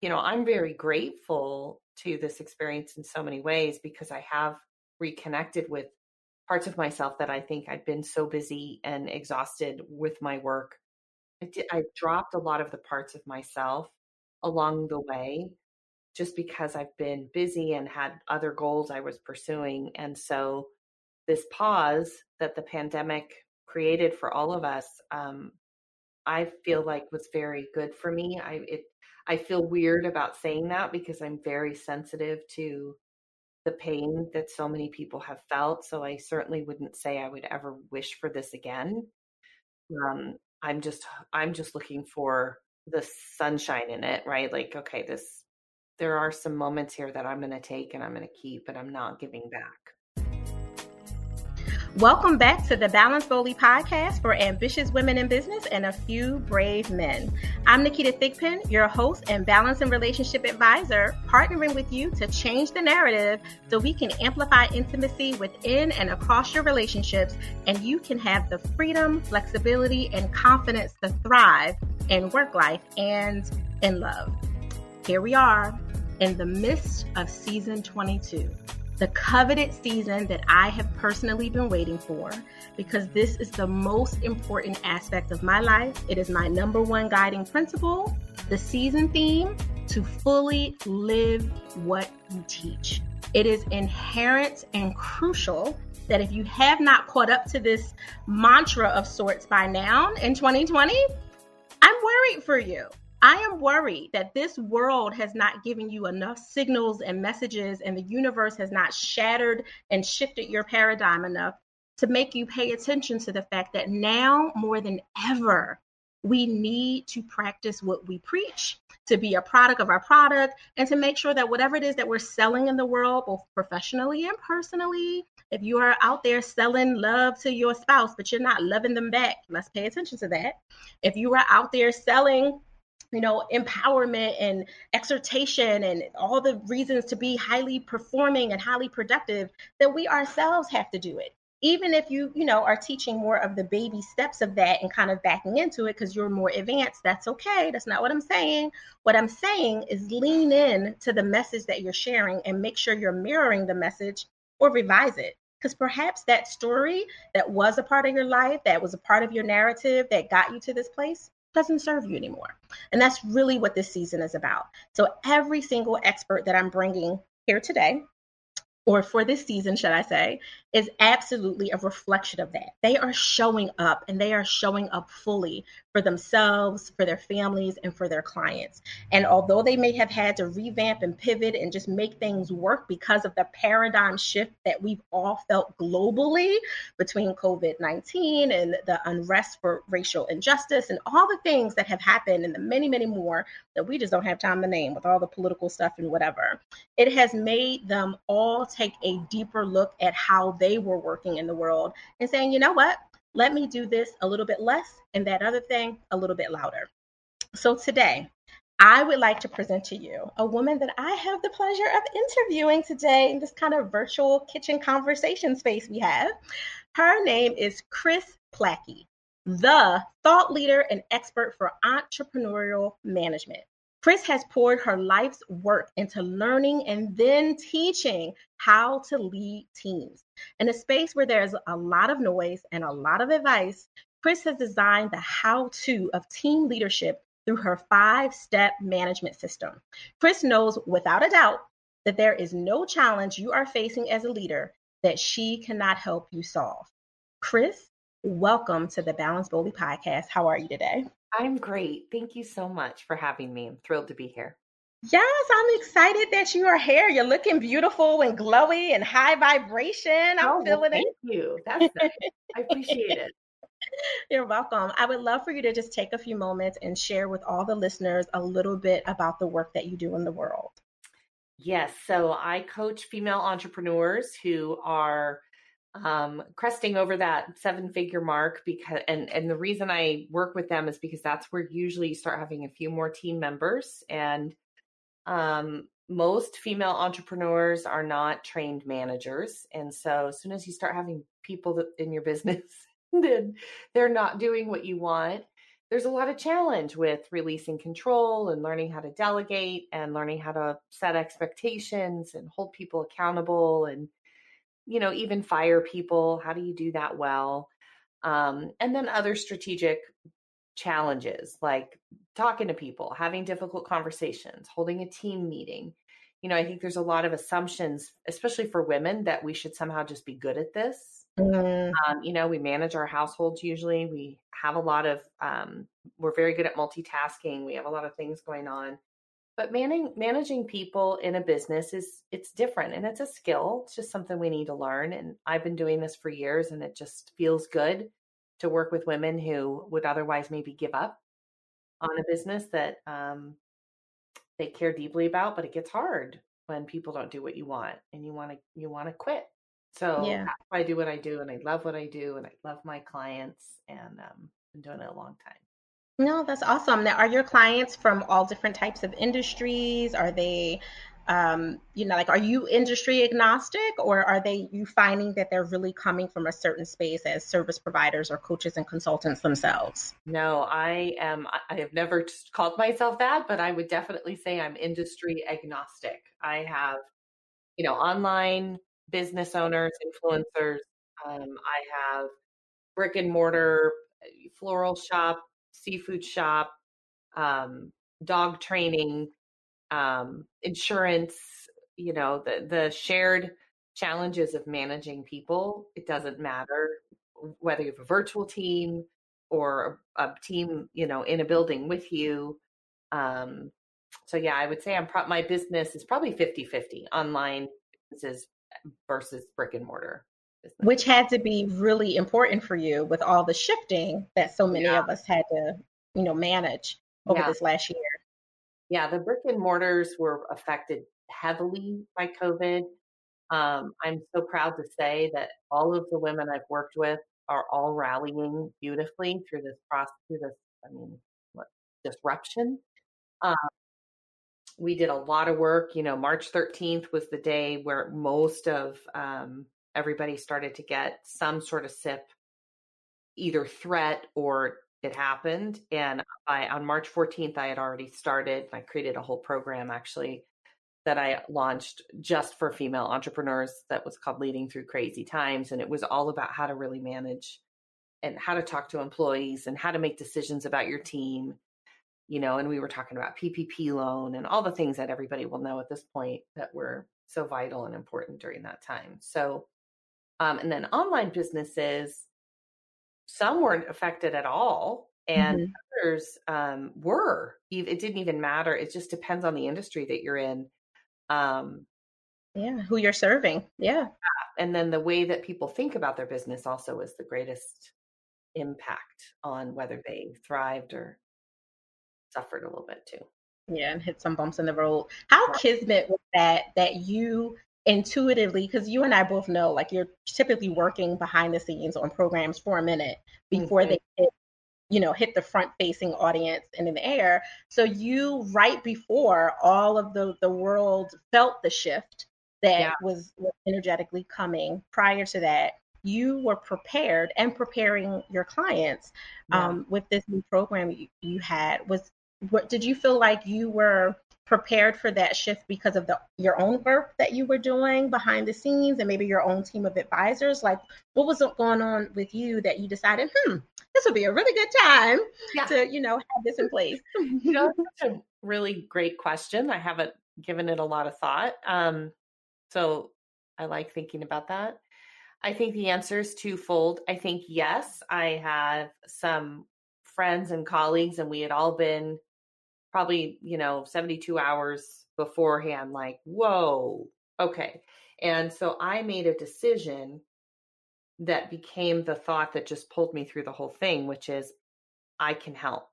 you know, I'm very grateful to this experience in so many ways because I have reconnected with parts of myself that I think I'd been so busy and exhausted with my work. I dropped a lot of the parts of myself along the way just because I've been busy and had other goals I was pursuing. And so this pause that the pandemic created for all of us, I feel like was very good for me. I feel weird about saying that because I'm very sensitive to the pain that so many people have felt. So I certainly wouldn't say I would ever wish for this again. I'm just looking for the sunshine in it, right? Like, okay, there are some moments here that I'm going to take and I'm going to keep, and I'm not giving back. Welcome back to the Balance Boldly Podcast for ambitious women in business and a few brave men. I'm Nikita Thigpen, your host and balance and relationship advisor, partnering with you to change the narrative so we can amplify intimacy within and across your relationships, and you can have the freedom, flexibility, and confidence to thrive in work life and in love. Here we are in the midst of season 22. The coveted season that I have personally been waiting for, because this is the most important aspect of my life. It is my number one guiding principle, the season theme, to fully live what you teach. It is inherent and crucial that if you have not caught up to this mantra of sorts by now in 2020, I'm worried for you. I am worried that this world has not given you enough signals and messages, and the universe has not shattered and shifted your paradigm enough to make you pay attention to the fact that now more than ever, we need to practice what we preach, to be a product of our product, and to make sure that whatever it is that we're selling in the world, both professionally and personally, if you are out there selling love to your spouse, but you're not loving them back, let's pay attention to that. If you are out there selling, you know, empowerment and exhortation and all the reasons to be highly performing and highly productive, that we ourselves have to do it. Even if you are teaching more of the baby steps of that and kind of backing into it because you're more advanced, that's okay. That's not what I'm saying. What I'm saying is lean in to the message that you're sharing and make sure you're mirroring the message or revise it. Because perhaps that story that was a part of your life, that was a part of your narrative that got you to this place, doesn't serve you anymore. And that's really what this season is about. So every single expert that I'm bringing here today, or for this season, should I say, is absolutely a reflection of that. They are showing up, and they are showing up fully for themselves, for their families, and for their clients. And although they may have had to revamp and pivot and just make things work because of the paradigm shift that we've all felt globally between COVID-19 and the unrest for racial injustice and all the things that have happened and the many, many more that we just don't have time to name with all the political stuff and whatever, it has made them all take a deeper look at how they were working in the world and saying, you know what, let me do this a little bit less and that other thing a little bit louder. So today, I would like to present to you a woman that I have the pleasure of interviewing today in this kind of virtual kitchen conversation space we have. Her name is Kris Plachy, the thought leader and expert for entrepreneurial management. Kris has poured her life's work into learning and then teaching how to lead teams. In a space where there's a lot of noise and a lot of advice, Kris has designed the how-to of team leadership through her 5-step management system. Kris knows without a doubt that there is no challenge you are facing as a leader that she cannot help you solve. Kris, welcome to the Balance Boldly Podcast. How are you today? I'm great. Thank you so much for having me. I'm thrilled to be here. Yes, I'm excited that you are here. You're looking beautiful and glowy and high vibration. I'm feeling it. Thank you. That's nice. I appreciate it. You're welcome. I would love for you to just take a few moments and share with all the listeners a little bit about the work that you do in the world. Yes. So I coach female entrepreneurs who are cresting over that 7-figure mark, because and the reason I work with them is because that's where usually you start having a few more team members, and most female entrepreneurs are not trained managers, and so as soon as you start having people in your business, then they're not doing what you want, there's a lot of challenge with releasing control and learning how to delegate and learning how to set expectations and hold people accountable and, you know, even fire people. How do you do that well? And then other strategic challenges like talking to people, having difficult conversations, holding a team meeting. You know, I think there's a lot of assumptions, especially for women, that we should somehow just be good at this. You know, we manage our households usually. We have a lot of, we're very good at multitasking. We have a lot of things going on, but managing people in a business it's different and it's a skill. It's just something we need to learn. And I've been doing this for years and it just feels good to work with women who would otherwise maybe give up on a business that, they care deeply about, but it gets hard when people don't do what you want and you want to quit. So yeah. I do what I do and I love what I do and I love my clients and I've been doing it a long time. No, that's awesome. Now, are your clients from all different types of industries? Are they, you know, like, are you industry agnostic or are they, you finding that they're really coming from a certain space as service providers or coaches and consultants themselves? No, I have never called myself that, but I would definitely say I'm industry agnostic. I have, you know, online business owners, influencers. I have brick and mortar, floral shop, seafood shop, dog training, insurance, you know, the shared challenges of managing people. It doesn't matter whether you have a virtual team or a team, you know, in a building with you. So yeah, I would say my business is probably 50-50 online businesses versus brick and mortar business. Which had to be really important for you with all the shifting that so many of us had to, you know, manage over this last year. Yeah, the brick and mortars were affected heavily by COVID. I'm so proud to say that all of the women I've worked with are all rallying beautifully through this process, disruption. We did a lot of work. You know, March 13th was the day where most of everybody started to get some sort of SIP, either threat or it happened. And on March 14th, I had already started. I created a whole program actually that I launched just for female entrepreneurs that was called Leading Through Crazy Times. And it was all about how to really manage and how to talk to employees and how to make decisions about your team. You know, and we were talking about PPP loan and all the things that everybody will know at this point that were so vital and important during that time. So, and then online businesses, some weren't affected at all and others were. It didn't even matter. It just depends on the industry that you're in. Who you're serving. Yeah. And then the way that people think about their business also is the greatest impact on whether they thrived or suffered a little bit too. Yeah, and hit some bumps in the road. How kismet was that you intuitively, because you and I both know, like, you're typically working behind the scenes on programs for a minute before they hit the front facing audience and in the air. So you, right before all of the world felt the shift that was energetically coming prior to that, you were prepared and preparing your clients with this new program you had. Did you feel like you were prepared for that shift because of your own work that you were doing behind the scenes and maybe your own team of advisors? Like, what was going on with you that you decided, this would be a really good time to, have this in place? You know, that's a really great question. I haven't given it a lot of thought. So I like thinking about that. I think the answer is twofold. I think, yes, I have some friends and colleagues, and we had all been probably, 72 hours beforehand, like, whoa, okay. And so I made a decision that became the thought that just pulled me through the whole thing, which is I can help.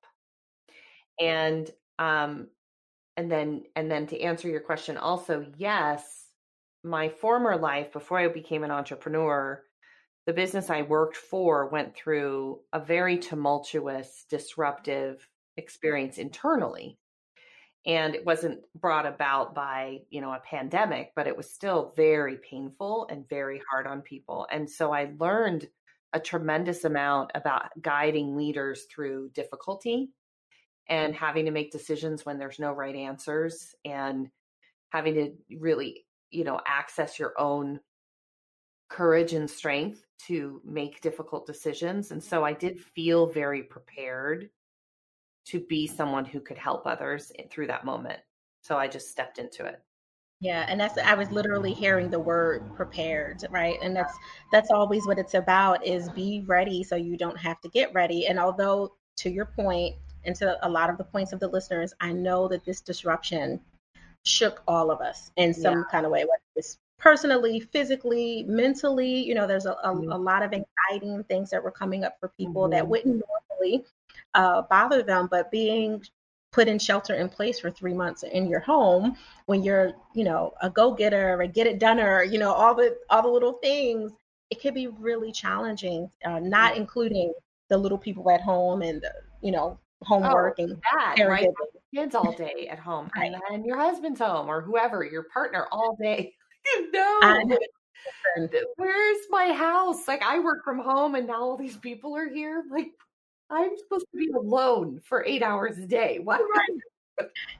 And then to answer your question also, yes, my former life, before I became an entrepreneur, the business I worked for went through a very tumultuous, disruptive experience internally. And it wasn't brought about by, a pandemic, but it was still very painful and very hard on people. And so I learned a tremendous amount about guiding leaders through difficulty and having to make decisions when there's no right answers and having to really, access your own courage and strength to make difficult decisions. And so I did feel very prepared to be someone who could help others through that moment. So I just stepped into it. Yeah. And I was literally hearing the word prepared, right? And that's always what it's about, is be ready so you don't have to get ready. And although, to your point, and to a lot of the points of the listeners, I know that this disruption shook all of us in some kind of way, whether it's personally, physically, mentally, there's a lot of anxiety and things that were coming up for people that wouldn't normally bother them, but being put in shelter in place for 3 months in your home when you're, a go-getter or a get-it-doneer, all the little things, it could be really challenging, not including the little people at home and, homework and that, right? Kids all day at home and then your husband's home or whoever, your partner all day. Where's my house? Like, I work from home and now all these people are here. Like, I'm supposed to be alone for 8 hours a day. What? Right.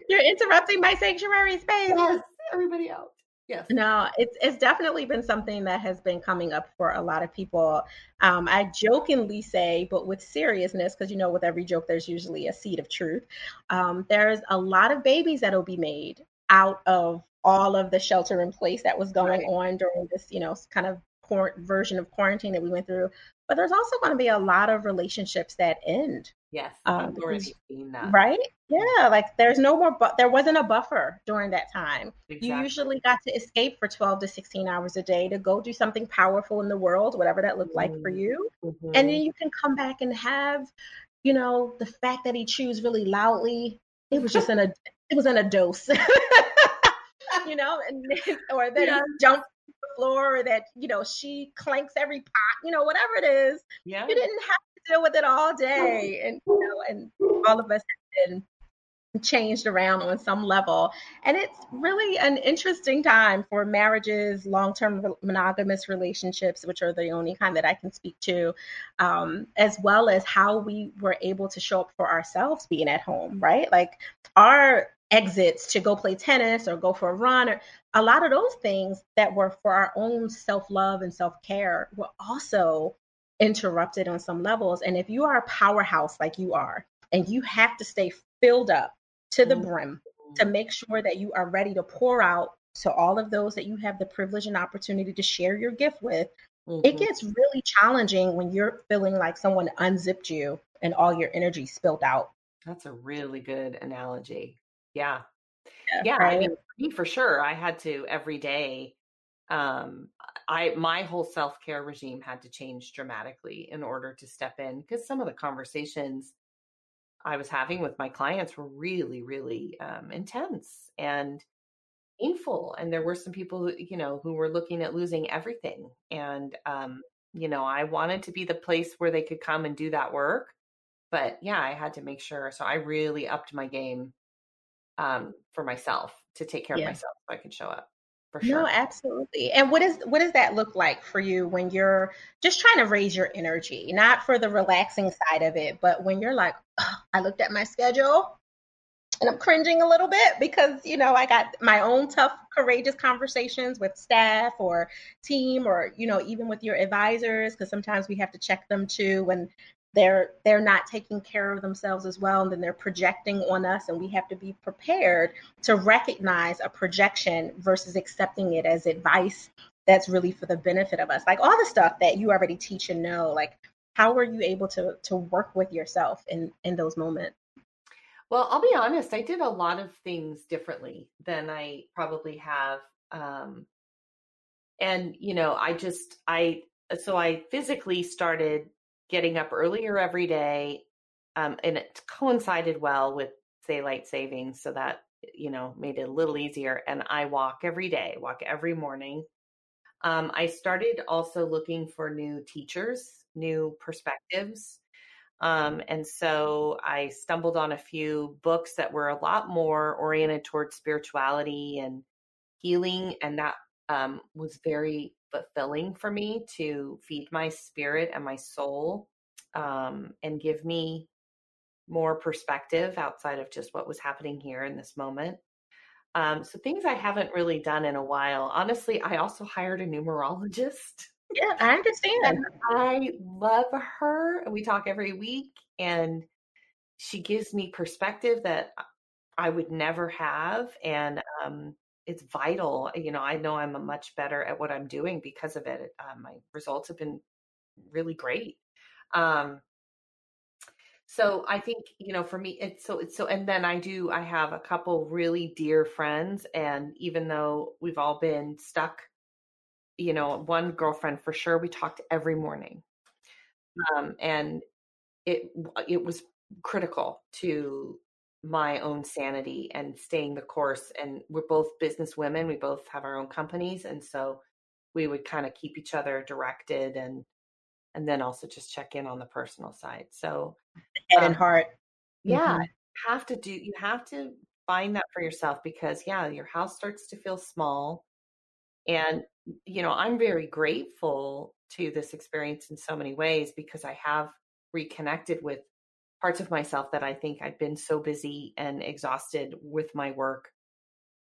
You're interrupting my sanctuary space. Yes, everybody else. Yes. No, it's definitely been something that has been coming up for a lot of people. I jokingly say, but with seriousness, because with every joke, there's usually a seed of truth. There's a lot of babies that'll be made out of all of the shelter in place that was going on during this, kind of version of quarantine that we went through. But there's also going to be a lot of relationships that end. Yes. I've already seen that. Right? Yeah. Like, there's no more, there wasn't a buffer during that time. Exactly. You usually got to escape for 12 to 16 hours a day to go do something powerful in the world, whatever that looked like for you. Mm-hmm. And then you can come back and have, the fact that he chews really loudly. It was just in a dose, and or that he jumped the floor, or that, she clanks every pot, whatever it is. Yeah. You didn't have to deal with it all day. And, and all of us have been changed around on some level. And it's really an interesting time for marriages, long-term monogamous relationships, which are the only kind that I can speak to, as well as how we were able to show up for ourselves being at home, right? Like, our exits to go play tennis or go for a run, or a lot of those things that were for our own self-love and self-care were also interrupted on some levels. And if you are a powerhouse like you are, and you have to stay filled up to the brim to make sure that you are ready to pour out to all of those that you have the privilege and opportunity to share your gift with, it gets really challenging when you're feeling like someone unzipped you and all your energy spilled out. That's a really good analogy. Yeah. Yeah. Right? I mean, for me, for sure, I had to every day. My whole self-care regime had to change dramatically in order to step in, because some of the conversations I was having with my clients were really, really intense and painful. And there were some people, who were looking at losing everything. And, I wanted to be the place where they could come and do that work. But yeah, I had to make sure. So I really upped my game for myself, to take care of myself so I can show up. For sure. No, absolutely. And what does that look like for you when you're just trying to raise your energy, not for the relaxing side of it, but when you're like, oh, I looked at my schedule and I'm cringing a little bit because, I got my own tough, courageous conversations with staff or team, or, even with your advisors, because sometimes we have to check them too when they're not taking care of themselves as well. And then they're projecting on us, and we have to be prepared to recognize a projection versus accepting it as advice that's really for the benefit of us. Like, all the stuff that you already teach and know, like, how were you able to work with yourself in those moments? Well, I'll be honest, I did a lot of things differently than I probably have. I physically started getting up earlier every day. And it coincided well with daylight savings. So that, made it a little easier. And I walk every day, walk every morning. I started also looking for new teachers, new perspectives. And so I stumbled on a few books that were a lot more oriented towards spirituality and healing. And that was very fulfilling for me to feed my spirit and my soul, and give me more perspective outside of just what was happening here in this moment. So things I haven't really done in a while. Honestly, I also hired a numerologist. Yeah, I understand. I love her. We talk every week, and she gives me perspective that I would never have. And it's vital. You know I'm much better at what I'm doing because of it. My results have been really great. So I think, for me, and then I have a couple really dear friends, and even though we've all been stuck, one girlfriend for sure, we talked every morning. And it was critical to my own sanity and staying the course. And we're both business women. We both have our own companies. And so we would kind of keep each other directed, and then also just check in on the personal side. So head and heart. Yeah. Mm-hmm. You have to find that for yourself, because your house starts to feel small. And, I'm very grateful to this experience in so many ways, because I have reconnected with parts of myself that I think I've been so busy and exhausted with my work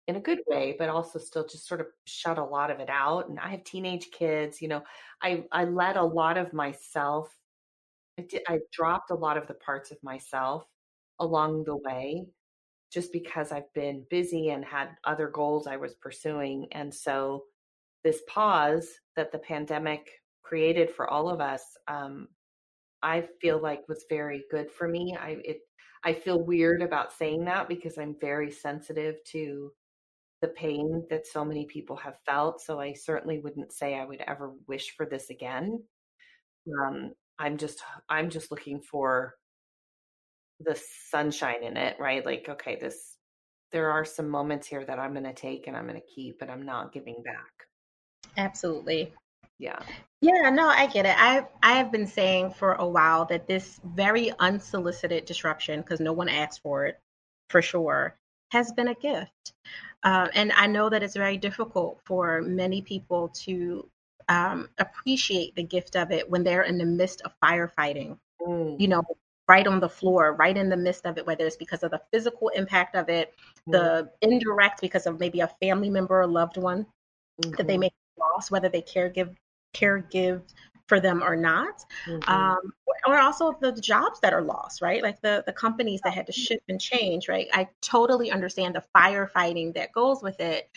in a good way, but also still just sort of shut a lot of it out. And I have teenage kids, I let a lot of myself, I dropped a lot of the parts of myself along the way, just because I've been busy and had other goals I was pursuing. And so this pause that the pandemic created for all of us, I feel like was very good for me. I feel weird about saying that, because I'm very sensitive to the pain that so many people have felt. So I certainly wouldn't say I would ever wish for this again. I'm just looking for the sunshine in it, right? Like, okay, there are some moments here that I'm going to take and I'm going to keep, and I'm not giving back. Absolutely. Yeah. Yeah, no, I get it. I have been saying for a while that this very unsolicited disruption, because no one asked for it, for sure, has been a gift. And I know that it's very difficult for many people to appreciate the gift of it when they're in the midst of firefighting, right on the floor, right in the midst of it, whether it's because of the physical impact of it, the indirect, because of maybe a family member or loved one that they may lost, whether they care give for them or not, or also the jobs that are lost, right? Like the companies that had to shift and change, right? I totally understand the firefighting that goes with it,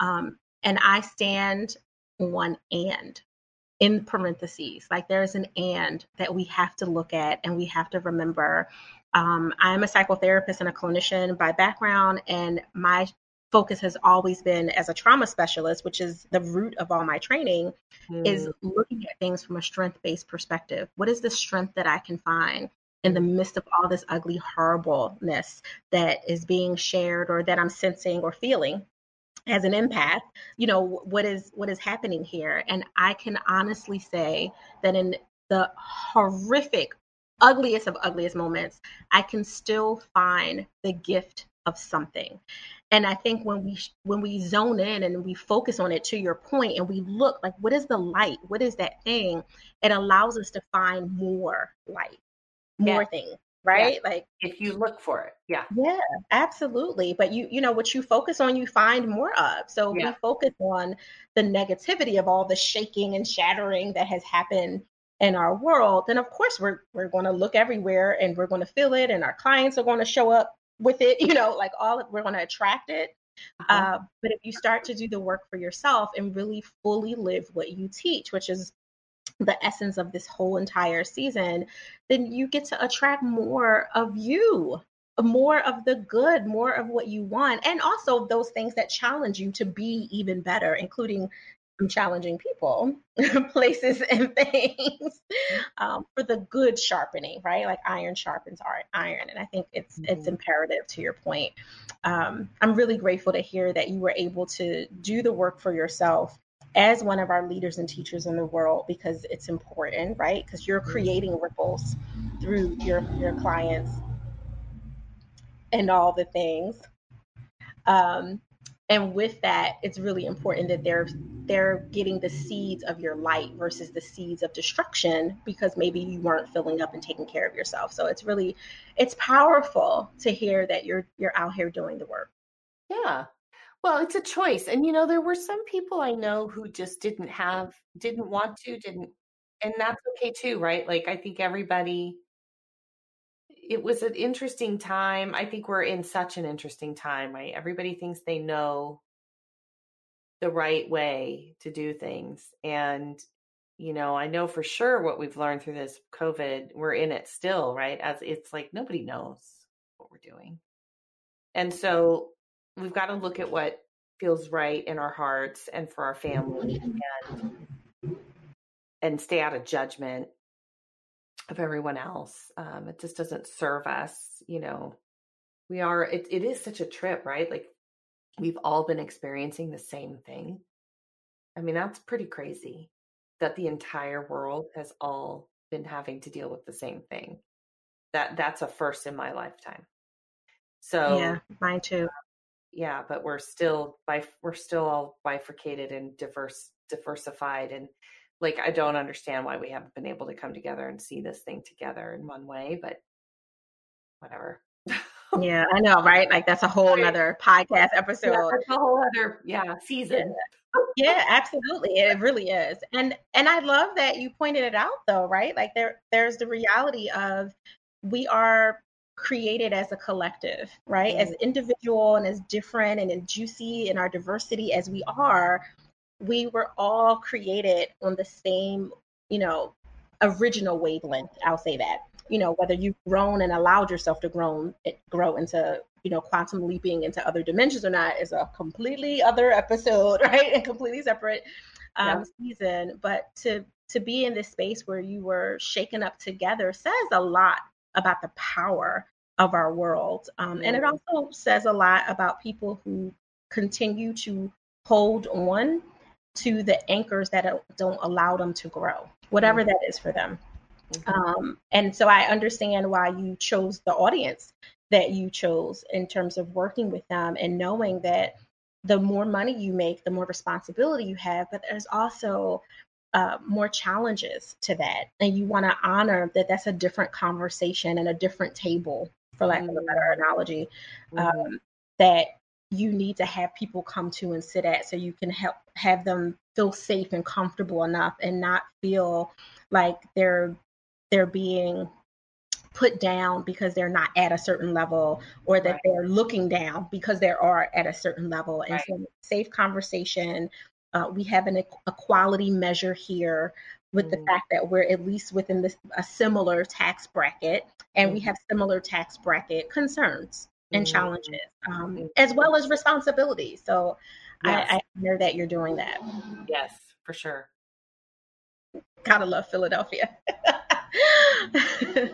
and I stand on "and" in parentheses. Like there is an "and" that we have to look at, and we have to remember. I'm a psychotherapist and a clinician by background, and my focus has always been as a trauma specialist, which is the root of all my training, is looking at things from a strength-based perspective. What is the strength that I can find in the midst of all this ugly, horribleness that is being shared, or that I'm sensing or feeling as an empath? What is happening here? And I can honestly say that in the horrific, ugliest of ugliest moments, I can still find the gift of something. And I think when we zone in and we focus on it, to your point, and we look like, what is the light? What is that thing? It allows us to find more light, more things, right? Yeah. Like if you look for it. Yeah. Yeah, absolutely. But what you focus on, you find more of. So we focus on the negativity of all the shaking and shattering that has happened in our world. Then of course we're going to look everywhere, and we're going to feel it, and our clients are going to show up with it, we're going to attract it. But if you start to do the work for yourself and really fully live what you teach, which is the essence of this whole entire season, then you get to attract more of you, more of the good, more of what you want. And also those things that challenge you to be even better, including challenging people, places, and things, for the good sharpening, right? Like iron sharpens iron. And I think it's imperative, to your point. I'm really grateful to hear that you were able to do the work for yourself as one of our leaders and teachers in the world, because it's important, right? Because you're creating ripples through your clients and all the things. And with that, it's really important that they're getting the seeds of your light versus the seeds of destruction, because maybe you weren't filling up and taking care of yourself. So it's really, it's powerful to hear that you're out here doing the work. Yeah. Well, it's a choice. And, you know, there were some people I know who just didn't want to, and that's okay too, right? Like, I think everybody, it was an interesting time. I think we're in such an interesting time, right? Everybody thinks they know the right way to do things. And, you know, I know for sure what we've learned through this COVID, we're in it still, right? As it's like, nobody knows what we're doing. And so we've got to look at what feels right in our hearts and for our family, and stay out of judgment of everyone else. It just doesn't serve us. You know, it is such a trip, right? Like, we've all been experiencing the same thing. I mean, that's pretty crazy that the entire world has all been having to deal with the same thing. That's a first in my lifetime. So yeah, mine too. Yeah. But we're still all bifurcated and diversified. And like, I don't understand why we haven't been able to come together and see this thing together in one way, but whatever. Yeah, I know, right? Like, that's a whole other podcast episode. Yeah, that's a whole other season. Yeah, absolutely. It really is. And I love that you pointed it out though, right? Like, there's the reality of, we are created as a collective, right? Mm-hmm. As individual and as different and as juicy in our diversity as we are, we were all created on the same, you know, original wavelength. I'll say that, you know, whether you've grown and allowed yourself to grow into, you know, quantum leaping into other dimensions or not is a completely other episode, right? And completely separate season. But to be in this space where you were shaken up together says a lot about the power of our world. And it also says a lot about people who continue to hold on to the anchors that don't allow them to grow, whatever that is for them. Mm-hmm. And so I understand why you chose the audience that you chose in terms of working with them, and knowing that the more money you make, the more responsibility you have, but there's also more challenges to that. And you want to honor that. That's a different conversation and a different table, for lack of a better analogy, that you need to have people come to and sit at, so you can help have them feel safe and comfortable enough and not feel like they're being put down because they're not at a certain level, or that they're looking down because they are at a certain level. And so safe conversation, we have an equality measure here with the fact that we're at least within a similar tax bracket, and we have similar tax bracket concerns and challenges, as well as responsibility. So yes. I hear that you're doing that. Yes, for sure. Gotta love Philadelphia. So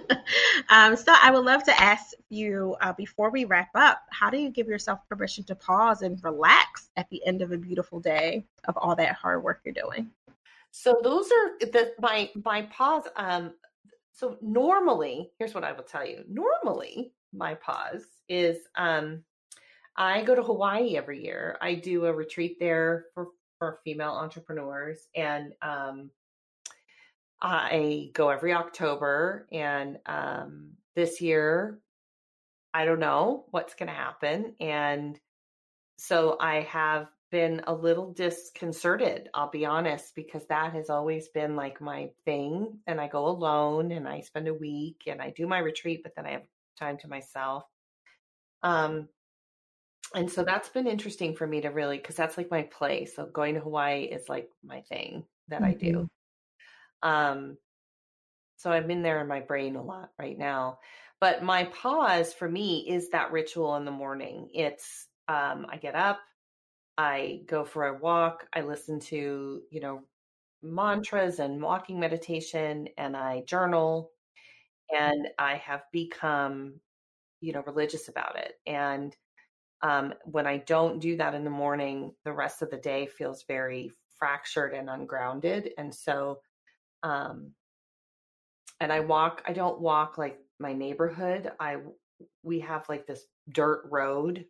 I would love to ask you, before we wrap up, how do you give yourself permission to pause and relax at the end of a beautiful day of all that hard work you're doing? So those are my pause. So normally, here's what I will tell you. Normally, my pause is, I go to Hawaii every year. I do a retreat there for female entrepreneurs, and I go every October. And this year, I don't know what's going to happen. And so I have been a little disconcerted, I'll be honest, because that has always been like my thing. And I go alone, and I spend a week, and I do my retreat, but then I have time to myself. And so that's been interesting for me to really, because that's like my play. So going to Hawaii is like my thing that I do. So I'm in there in my brain a lot right now, but my pause for me is that ritual in the morning. It's, I get up, I go for a walk, I listen to, you know, mantras and walking meditation, and I journal. And I have become, you know, religious about it. And when I don't do that in the morning, the rest of the day feels very fractured and ungrounded. And so, and I don't walk like my neighborhood. We have like this dirt road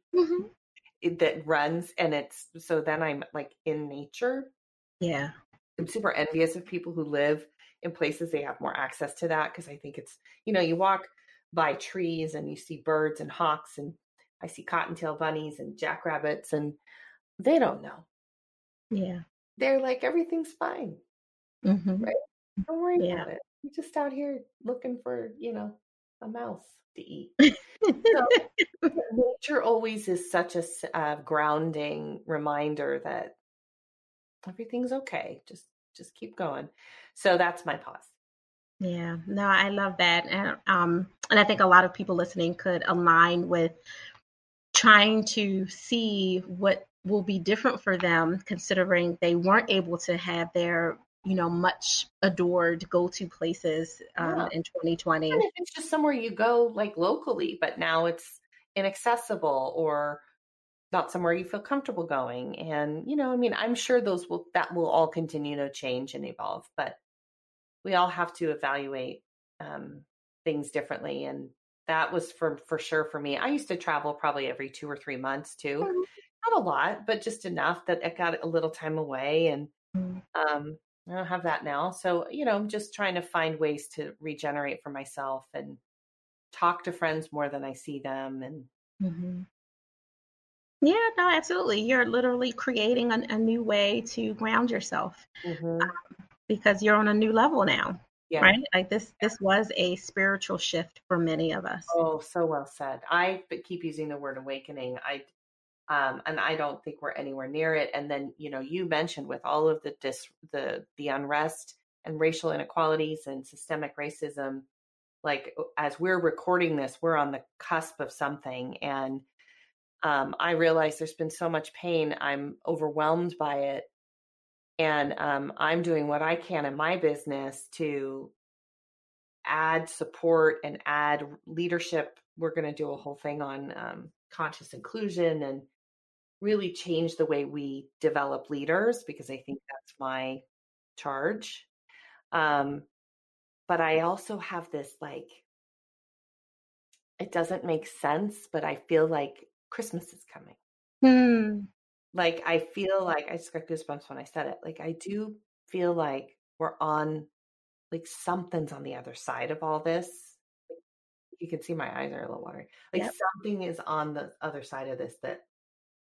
that runs, and it's, so then I'm like in nature. Yeah. I'm super envious of people who live in places they have more access to that. Cause I think it's, you know, you walk by trees and you see birds and hawks, and I see cottontail bunnies and jackrabbits, and they don't know. Yeah. They're like, everything's fine. Mm-hmm. Right. Don't worry about it. You're just out here looking for, you know, a mouse to eat. So, nature always is such a grounding reminder that everything's okay. Just keep going. So that's my pause. Yeah, no, I love that. And I think a lot of people listening could align with trying to see what will be different for them, considering they weren't able to have their, you know, much adored go-to places in 2020. And if it's just somewhere you go like locally, but now it's inaccessible or not somewhere you feel comfortable going. And, you know, I mean, I'm sure those will, that will all continue to change and evolve, but we all have to evaluate things differently. And that was for sure for me. I used to travel probably every 2 or 3 months too. Mm-hmm. Not a lot, but just enough that I got a little time away, and I don't have that now. So, you know, I'm just trying to find ways to regenerate for myself and talk to friends more than I see them. And yeah, no, absolutely. You're literally creating a new way to ground yourself because you're on a new level now, right? Like this was a spiritual shift for many of us. Oh, so well said. I keep using the word awakening. And I don't think we're anywhere near it. And then, you know, you mentioned with all of the unrest and racial inequalities and systemic racism, like as we're recording this, we're on the cusp of something. And I realize there's been so much pain. I'm overwhelmed by it. And I'm doing what I can in my business to add support and add leadership. We're going to do a whole thing on conscious inclusion and really change the way we develop leaders, because I think that's my charge. But I also have this, like, it doesn't make sense, but I feel like Christmas is coming. Like, I feel like, I just got goosebumps when I said it. Like, I do feel like we're on, like, something's on the other side of all this. You can see my eyes are a little watery. Like something is on the other side of this that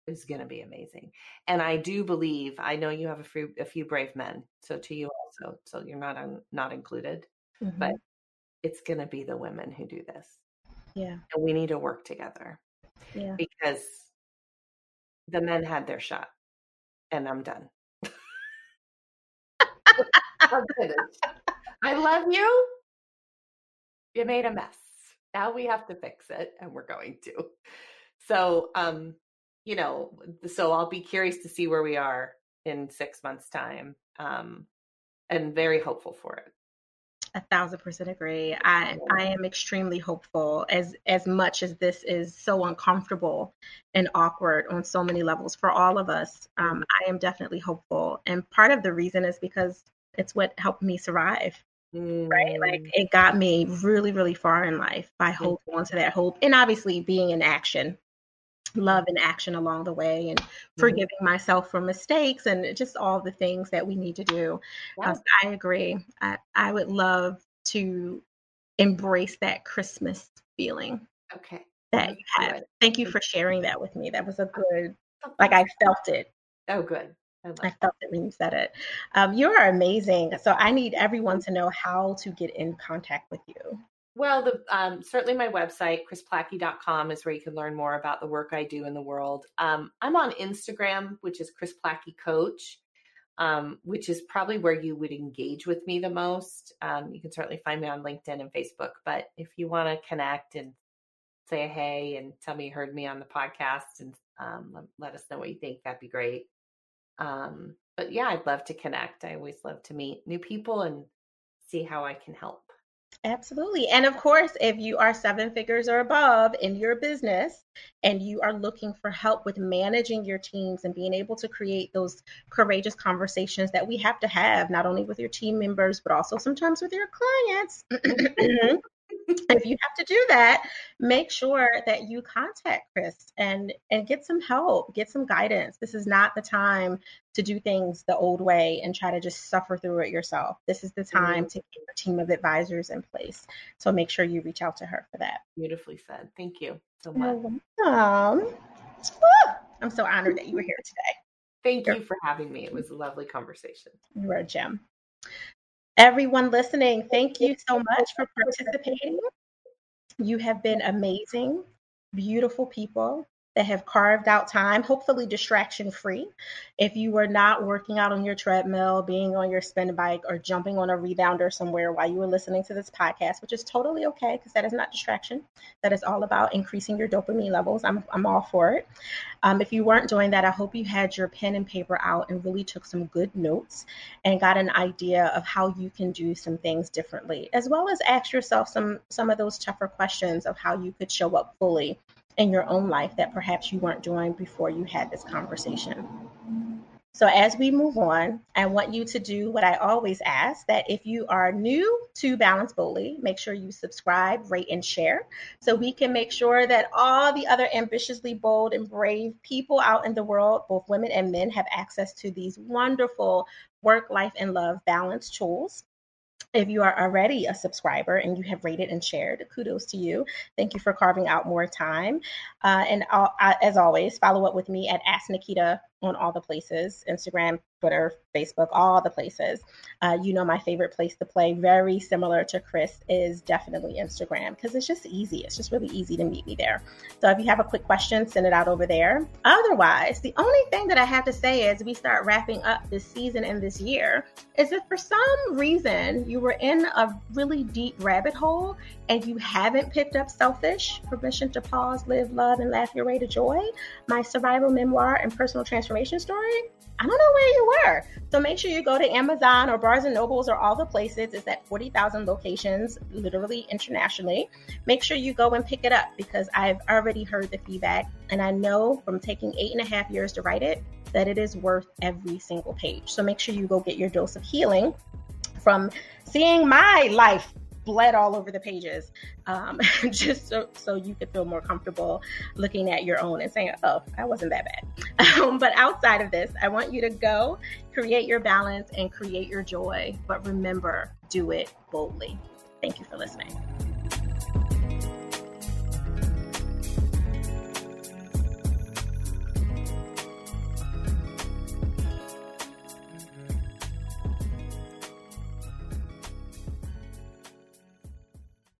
is going to be amazing. And I do believe, I know you have a few brave men. So to you also, so you're not included, but it's going to be the women who do this. Yeah. And we need to work together because the men had their shot and I'm done. I'm finished. I love you. You made a mess. Now we have to fix it, and we're going to. So, you know, so I'll be curious to see where we are in 6 months' time, and very hopeful for it. 1,000% agree. I am extremely hopeful, as much as this is so uncomfortable and awkward on so many levels for all of us. I am definitely hopeful. And part of the reason is because it's what helped me survive. Right? Like, it got me really, really far in life by holding on to that hope, and obviously being in action, love in action along the way, and forgiving myself for mistakes, and just all the things that we need to do. So I agree. I would love to embrace that Christmas feeling. Okay. That you had. Thank you for sharing that with me. That was a good, like, I felt it. Oh, good. I felt it when you said it. You're amazing. So I need everyone to know how to get in contact with you. Well, certainly my website, krisplachy.com, is where you can learn more about the work I do in the world. I'm on Instagram, which is Kris Plachy Coach, which is probably where you would engage with me the most. You can certainly find me on LinkedIn and Facebook. But if you want to connect and say hey and tell me you heard me on the podcast and let us know what you think, that'd be great. But yeah, I'd love to connect. I always love to meet new people and see how I can help. Absolutely. And of course, if you are 7 figures or above in your business and you are looking for help with managing your teams and being able to create those courageous conversations that we have to have, not only with your team members, but also sometimes with your clients, If you have to do that, make sure that you contact Kris and get some help, get some guidance. This is not the time to do things the old way and try to just suffer through it yourself. This is the time to get your team of advisors in place. So make sure you reach out to her for that. Beautifully said. Thank you so much. You're welcome. I'm so honored that you were here today. Thank you for having me. It was a lovely conversation. You are a gem. Everyone listening, thank you so much for participating. You have been amazing, beautiful people that have carved out time, hopefully distraction free. If you were not working out on your treadmill, being on your spin bike, or jumping on a rebounder somewhere while you were listening to this podcast, which is totally okay, because that is not distraction. That is all about increasing your dopamine levels. I'm all for it. If you weren't doing that, I hope you had your pen and paper out and really took some good notes and got an idea of how you can do some things differently, as well as ask yourself some of those tougher questions of how you could show up fully in your own life that perhaps you weren't doing before you had this conversation. So as we move on, I want you to do what I always ask, that if you are new to Balance Boldly, make sure you subscribe, rate, and share, so we can make sure that all the other ambitiously bold and brave people out in the world, both women and men, have access to these wonderful work, life, and love balance tools. If you are already a subscriber and you have rated and shared, kudos to you. Thank you for carving out more time. And as always, follow up with me at Ask Nikita on all the places, Instagram, Twitter, Facebook, all the places. You know, my favorite place to play, very similar to Kris, is definitely Instagram, because it's just easy. It's just really easy to meet me there. So if you have a quick question, send it out over there. Otherwise, the only thing that I have to say as we start wrapping up this season and this year is that for some reason you were in a really deep rabbit hole and you haven't picked up Selfish, Permission to Pause, Live, Love, and Laugh Your Way to Joy, my survival memoir and personal transformation story, I don't know where you were. So make sure you go to Amazon or Barnes & Nobles or all the places. It's at 40,000 locations, literally internationally. Make sure you go and pick it up, because I've already heard the feedback. And I know from taking 8.5 years to write it, that it is worth every single page. So make sure you go get your dose of healing from seeing my life bled all over the pages, just so you could feel more comfortable looking at your own and saying, oh, I wasn't that bad. But outside of this, I want you to go create your balance and create your joy. But remember, do it boldly. Thank you for listening.